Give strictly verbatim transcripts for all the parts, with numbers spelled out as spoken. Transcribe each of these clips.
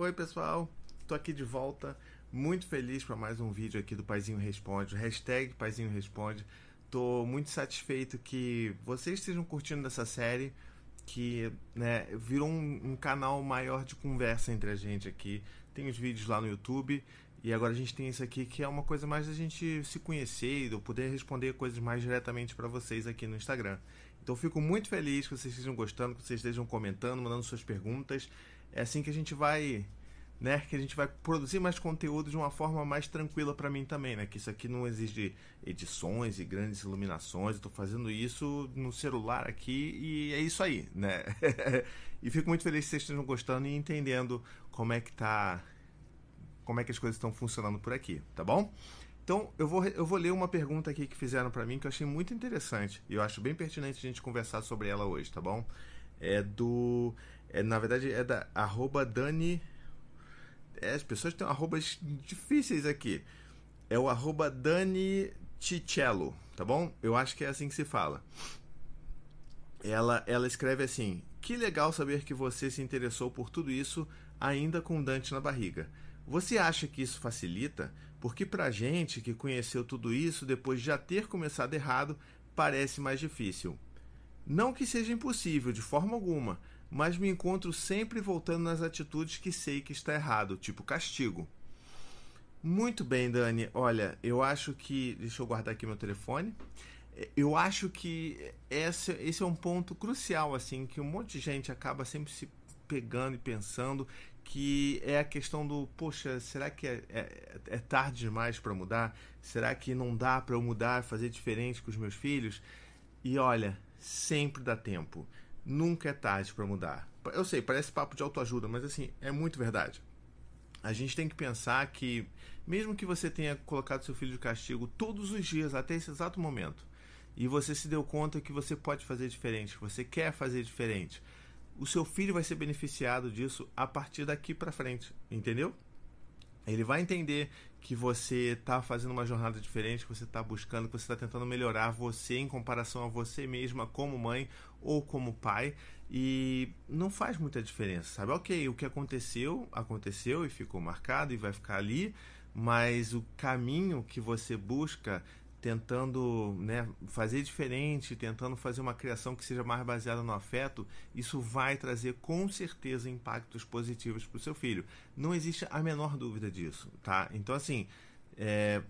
Oi pessoal, tô aqui de volta, muito feliz para mais um vídeo aqui do Paizinho Responde, hashtag Paizinho Responde. Tô muito satisfeito que vocês estejam curtindo dessa série, que né, virou um, um canal maior de conversa entre a gente aqui. Tem os vídeos lá no YouTube e agora a gente tem isso aqui, que é uma coisa mais da gente se conhecer e de eu poder responder coisas mais diretamente para vocês aqui no Instagram. Então fico muito feliz que vocês estejam gostando, que vocês estejam comentando, mandando suas perguntas. É assim que a gente vai, né, que a gente vai produzir mais conteúdo de uma forma mais tranquila para mim também, né? Que isso aqui não exige edições e grandes iluminações. Eu tô fazendo isso no celular aqui e é isso aí, né? E fico muito feliz que vocês estejam gostando e entendendo como é que tá, como é que as coisas estão funcionando por aqui, tá bom? Então, eu vou, eu vou ler uma pergunta aqui que fizeram para mim, que eu achei muito interessante. E eu acho bem pertinente a gente conversar sobre ela hoje, tá bom? É do... É, na verdade, é da arroba Dani... É, as pessoas têm arrobas difíceis aqui. É o arroba Dani Ticello, tá bom? Eu acho que é assim que se fala. Ela, ela escreve assim: que legal saber que você se interessou por tudo isso, ainda com Dante na barriga. Você acha que isso facilita? Porque pra gente que conheceu tudo isso depois de já ter começado errado, parece mais difícil. Não que seja impossível, de forma alguma, mas me encontro sempre voltando nas atitudes que sei que está errado, tipo castigo. Muito bem, Dani. Olha, eu acho que... Deixa eu guardar aqui meu telefone. Eu acho que esse, esse é um ponto crucial, assim, que um monte de gente acaba sempre se pegando e pensando, que é a questão do, poxa, será que é, é, é tarde demais para mudar? Será que não dá para eu mudar, fazer diferente com os meus filhos? E olha, sempre dá tempo. Nunca é tarde para mudar. Eu sei, parece papo de autoajuda, mas assim, é muito verdade. A gente tem que pensar que, mesmo que você tenha colocado seu filho de castigo todos os dias, até esse exato momento, e você se deu conta que você pode fazer diferente, que você quer fazer diferente, o seu filho vai ser beneficiado disso a partir daqui para frente, entendeu? Ele vai entender que você está fazendo uma jornada diferente, que você está buscando, que você está tentando melhorar você em comparação a você mesma como mãe ou como pai, e não faz muita diferença, sabe? Ok, o que aconteceu, aconteceu e ficou marcado e vai ficar ali, mas o caminho que você busca, tentando, né, fazer diferente, tentando fazer uma criação que seja mais baseada no afeto, isso vai trazer com certeza impactos positivos para o seu filho. Não existe a menor dúvida disso, tá? Então, assim, é,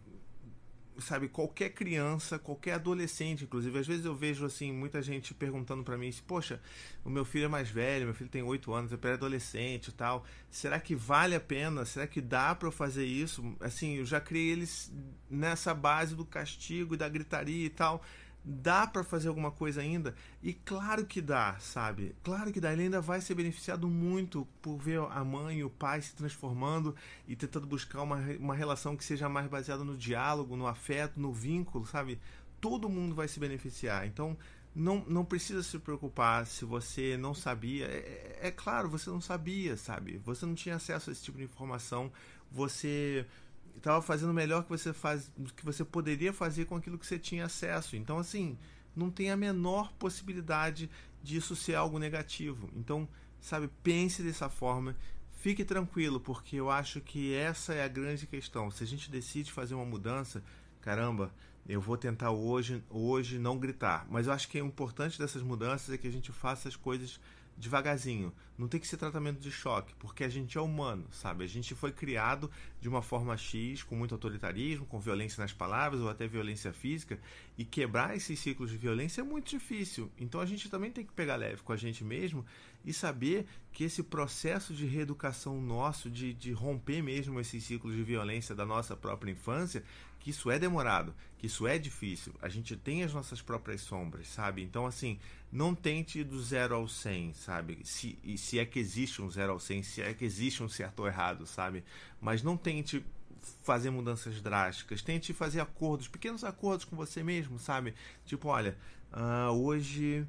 sabe, qualquer criança, qualquer adolescente, inclusive, às vezes eu vejo, assim, muita gente perguntando para mim, poxa, o meu filho é mais velho, meu filho tem oito anos, é pré-adolescente e tal, será que vale a pena? Será que dá para eu fazer isso? Assim, eu já criei eles nessa base do castigo e da gritaria e tal, dá para fazer alguma coisa ainda? E claro que dá, sabe? Claro que dá, ele ainda vai ser beneficiado muito por ver a mãe e o pai se transformando e tentando buscar uma, uma relação que seja mais baseada no diálogo, no afeto, no vínculo, sabe? Todo mundo vai se beneficiar, então não, não precisa se preocupar se você não sabia. É, é claro, você não sabia, sabe? Você não tinha acesso a esse tipo de informação, você... estava fazendo o melhor que você, faz, que você poderia fazer com aquilo que você tinha acesso. Então, assim, não tem a menor possibilidade disso ser algo negativo. Então, sabe, pense dessa forma, fique tranquilo, porque eu acho que essa é a grande questão. Se a gente decide fazer uma mudança, caramba, eu vou tentar hoje, hoje não gritar. Mas eu acho que o importante dessas mudanças é que a gente faça as coisas devagarzinho, não tem que ser tratamento de choque, porque a gente é humano, sabe? A gente foi criado de uma forma X, com muito autoritarismo, com violência nas palavras ou até violência física, e quebrar esses ciclos de violência é muito difícil. Então a gente também tem que pegar leve com a gente mesmo e saber que esse processo de reeducação nosso, de, de romper mesmo esses ciclos de violência da nossa própria infância, que isso é demorado, que isso é difícil, a gente tem as nossas próprias sombras, sabe? Então, assim, não tente ir do zero ao cem, sabe? Se, e se é que existe um zero ao cem, se é que existe um certo ou errado, sabe? Mas não tente fazer mudanças drásticas, tente fazer acordos, pequenos acordos com você mesmo, sabe? Tipo, olha, uh, hoje,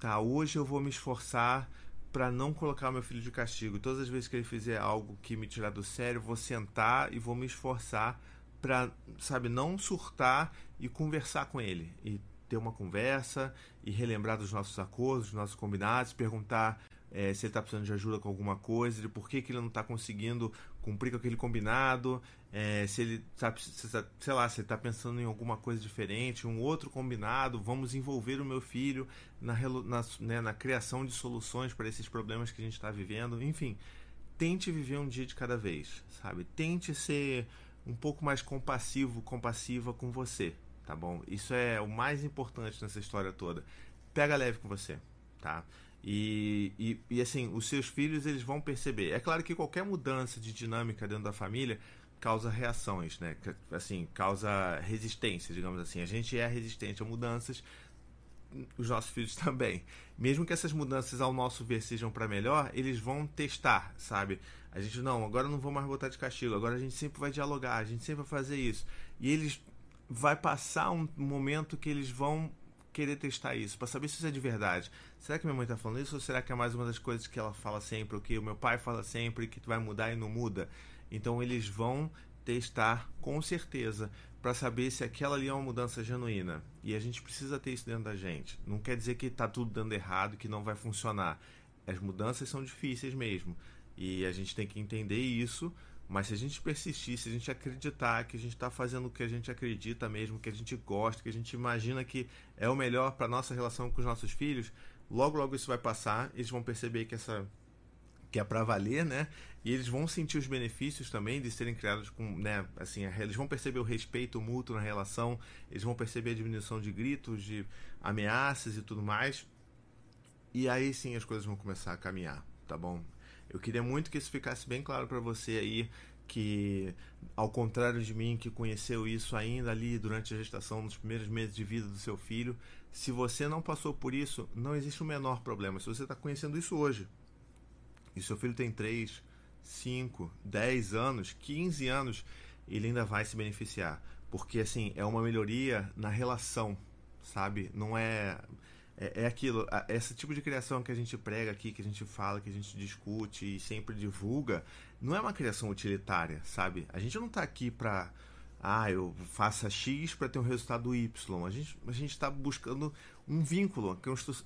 tá, hoje eu vou me esforçar para não colocar meu filho de castigo. Todas as vezes que ele fizer algo que me tirar do sério, vou sentar e vou me esforçar para, sabe, não surtar e conversar com ele, e ter uma conversa e relembrar dos nossos acordos, dos nossos combinados, perguntar é, se ele está precisando de ajuda com alguma coisa, de por que, que ele não está conseguindo cumprir com aquele combinado, é, se ele está, sei lá, se ele está pensando em alguma coisa diferente, um outro combinado, vamos envolver o meu filho na, na, né, na criação de soluções para esses problemas que a gente está vivendo. Enfim, tente viver um dia de cada vez, sabe? Tente ser um pouco mais compassivo, compassiva com você, tá bom? Isso é o mais importante nessa história toda. Pega leve com você, tá? E, e, e assim, os seus filhos, eles vão perceber. É claro que qualquer mudança de dinâmica dentro da família causa reações, né? Assim, causa resistência, digamos assim. A gente é resistente a mudanças, os nossos filhos também. Mesmo que essas mudanças ao nosso ver sejam para melhor, eles vão testar, sabe? A gente, não, agora não vou mais botar de castigo, agora a gente sempre vai dialogar, a gente sempre vai fazer isso. E eles, vai passar um momento que eles vão querer testar isso, para saber se isso é de verdade. Será que minha mãe tá falando isso, ou será que é mais uma das coisas que ela fala sempre, ou que o meu pai fala sempre, que vai mudar e não muda? Então eles vão testar, com certeza, para saber se aquela ali é uma mudança genuína. E a gente precisa ter isso dentro da gente. Não quer dizer que está tudo dando errado, que não vai funcionar. As mudanças são difíceis mesmo. E a gente tem que entender isso, mas se a gente persistir, se a gente acreditar que a gente está fazendo o que a gente acredita mesmo, que a gente gosta, que a gente imagina que é o melhor para a nossa relação com os nossos filhos, logo, logo isso vai passar, eles vão perceber que essa... que é para valer, né? E eles vão sentir os benefícios também de serem criados com, né? Assim, eles vão perceber o respeito mútuo na relação, eles vão perceber a diminuição de gritos, de ameaças e tudo mais. E aí sim as coisas vão começar a caminhar, tá bom? Eu queria muito que isso ficasse bem claro para você aí, que ao contrário de mim, que conheceu isso ainda ali durante a gestação, nos primeiros meses de vida do seu filho, se você não passou por isso, não existe o menor problema. Se você está conhecendo isso hoje, e seu filho tem três, cinco, dez anos, quinze anos, ele ainda vai se beneficiar. Porque, assim, é uma melhoria na relação, sabe? Não é... É, é aquilo, esse tipo de criação que a gente prega aqui, que a gente fala, que a gente discute e sempre divulga, não é uma criação utilitária, sabe? A gente não tá aqui pra... Ah, eu faço X para ter um resultado Y. A gente a gente está buscando um vínculo,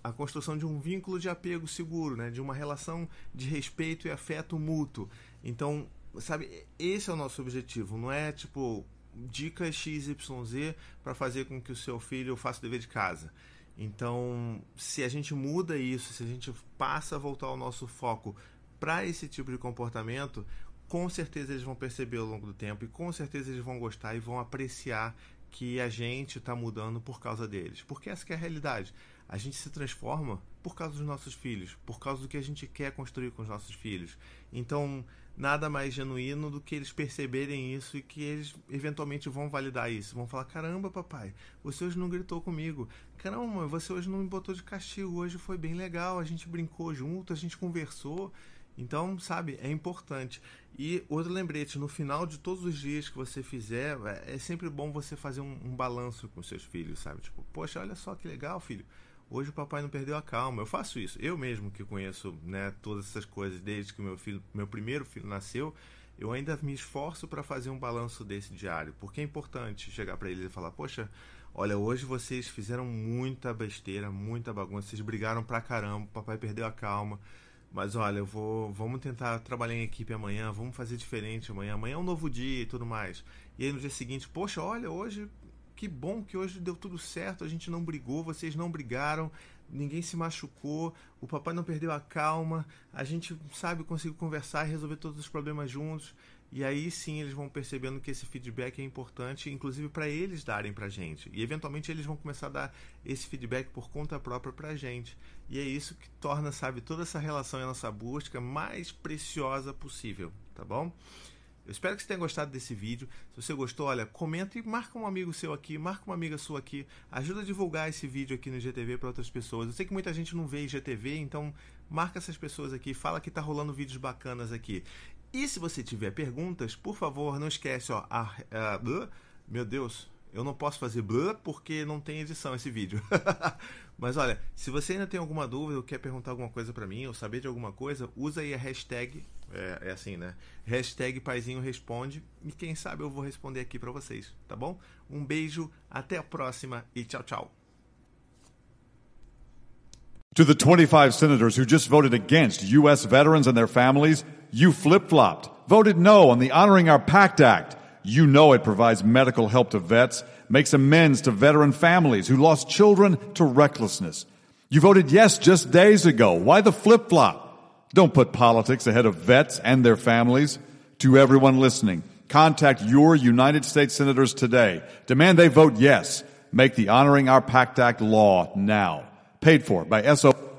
a construção de um vínculo de apego seguro, né? De uma relação de respeito e afeto mútuo. Então, sabe, esse é o nosso objetivo. Não é tipo dica X Y Z para fazer com que o seu filho faça o dever de casa. Então, se a gente muda isso, se a gente passa a voltar o nosso foco para esse tipo de comportamento, com certeza eles vão perceber ao longo do tempo e com certeza eles vão gostar e vão apreciar que a gente está mudando por causa deles. Porque essa que é a realidade. A gente se transforma por causa dos nossos filhos, por causa do que a gente quer construir com os nossos filhos. Então, nada mais genuíno do que eles perceberem isso e que eles eventualmente vão validar isso. Vão falar, caramba, papai, você hoje não gritou comigo. Caramba, mãe, você hoje não me botou de castigo. Hoje foi bem legal, a gente brincou junto, a gente conversou. Então, sabe, é importante. E outro lembrete, no final de todos os dias que você fizer, é sempre bom você fazer um, um balanço com seus filhos, sabe? Tipo, poxa, olha só que legal, filho. Hoje o papai não perdeu a calma. Eu faço isso. Eu mesmo que conheço, né, todas essas coisas desde que meu filho, meu primeiro filho nasceu, eu ainda me esforço para fazer um balanço desse diário. Porque é importante chegar para eles e falar, poxa, olha, hoje vocês fizeram muita besteira, muita bagunça. Vocês brigaram pra caramba, o papai perdeu a calma. Mas olha, eu vou, vamos tentar trabalhar em equipe amanhã, vamos fazer diferente amanhã, amanhã é um novo dia e tudo mais. E aí no dia seguinte, poxa, olha, hoje, que bom que hoje deu tudo certo, a gente não brigou, vocês não brigaram, ninguém se machucou, o papai não perdeu a calma, a gente, sabe, conseguiu conversar e resolver todos os problemas juntos. E aí sim eles vão percebendo que esse feedback é importante, inclusive para eles darem pra gente. E eventualmente eles vão começar a dar esse feedback por conta própria pra gente. E é isso que torna, sabe, toda essa relação e a nossa busca mais preciosa possível, tá bom? Eu espero que você tenha gostado desse vídeo. Se você gostou, olha, comenta e marca um amigo seu aqui, marca uma amiga sua aqui. Ajuda a divulgar esse vídeo aqui no I G T V para outras pessoas. Eu sei que muita gente não vê I G T V, então marca essas pessoas aqui, fala que tá rolando vídeos bacanas aqui. E se você tiver perguntas, por favor, não esquece, ó, a, a, blá, meu Deus, eu não posso fazer blá porque não tem edição esse vídeo. Mas olha, se você ainda tem alguma dúvida ou quer perguntar alguma coisa pra mim ou saber de alguma coisa, usa aí a hashtag, é, é assim, né? Hashtag Paizinho Responde e quem sabe eu vou responder aqui pra vocês, tá bom? Um beijo, até a próxima e tchau, tchau. To the twenty-five senators who just voted against U S veterans and their families, you flip-flopped, voted no on the Honoring Our Pact Act. You know it provides medical help to vets, makes amends to veteran families who lost children to recklessness. You voted yes just days ago. Why the flip-flop? Don't put politics ahead of vets and their families. To everyone listening, contact your United States senators today. Demand they vote yes. Make the Honoring Our Pact Act law now. Paid for by S O